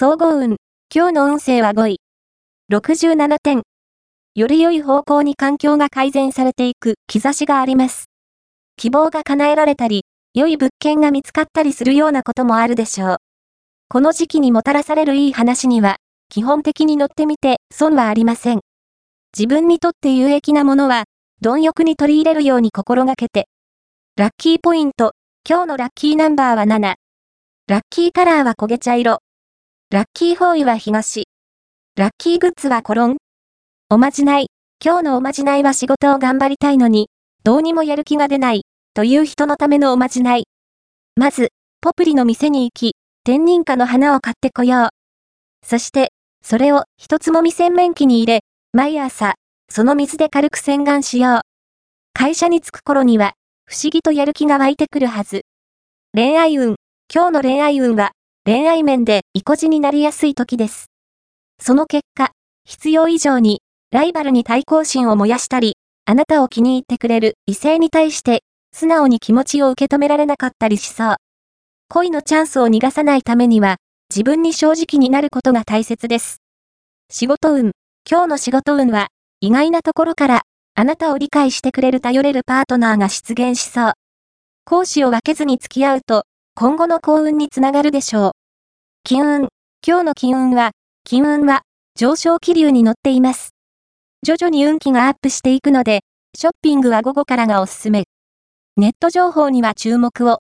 総合運、今日の運勢は5位。67点。より良い方向に環境が改善されていく兆しがあります。希望が叶えられたり、良い物件が見つかったりするようなこともあるでしょう。この時期にもたらされるいい話には、基本的に乗ってみて損はありません。自分にとって有益なものは、貪欲に取り入れるように心がけて。ラッキーポイント、今日のラッキーナンバーは7。ラッキーカラーは焦げ茶色。ラッキー方位は東。ラッキーグッズはコロン。おまじない。今日のおまじないは仕事を頑張りたいのに、どうにもやる気が出ない、という人のためのおまじない。まず、ポプリの店に行き、天人花の花を買ってこよう。そして、それを一つもみ洗面器に入れ、毎朝、その水で軽く洗顔しよう。会社に着く頃には、不思議とやる気が湧いてくるはず。恋愛運。今日の恋愛運は、恋愛面で意固地になりやすい時です。その結果、必要以上に、ライバルに対抗心を燃やしたり、あなたを気に入ってくれる異性に対して、素直に気持ちを受け止められなかったりしそう。恋のチャンスを逃がさないためには、自分に正直になることが大切です。仕事運。今日の仕事運は、意外なところから、あなたを理解してくれる頼れるパートナーが出現しそう。講師を分けずに付き合うと、今後の幸運につながるでしょう。金運。今日の金運は、上昇気流に乗っています。徐々に運気がアップしていくので、ショッピングは午後からがおすすめ。ネット情報には注目を。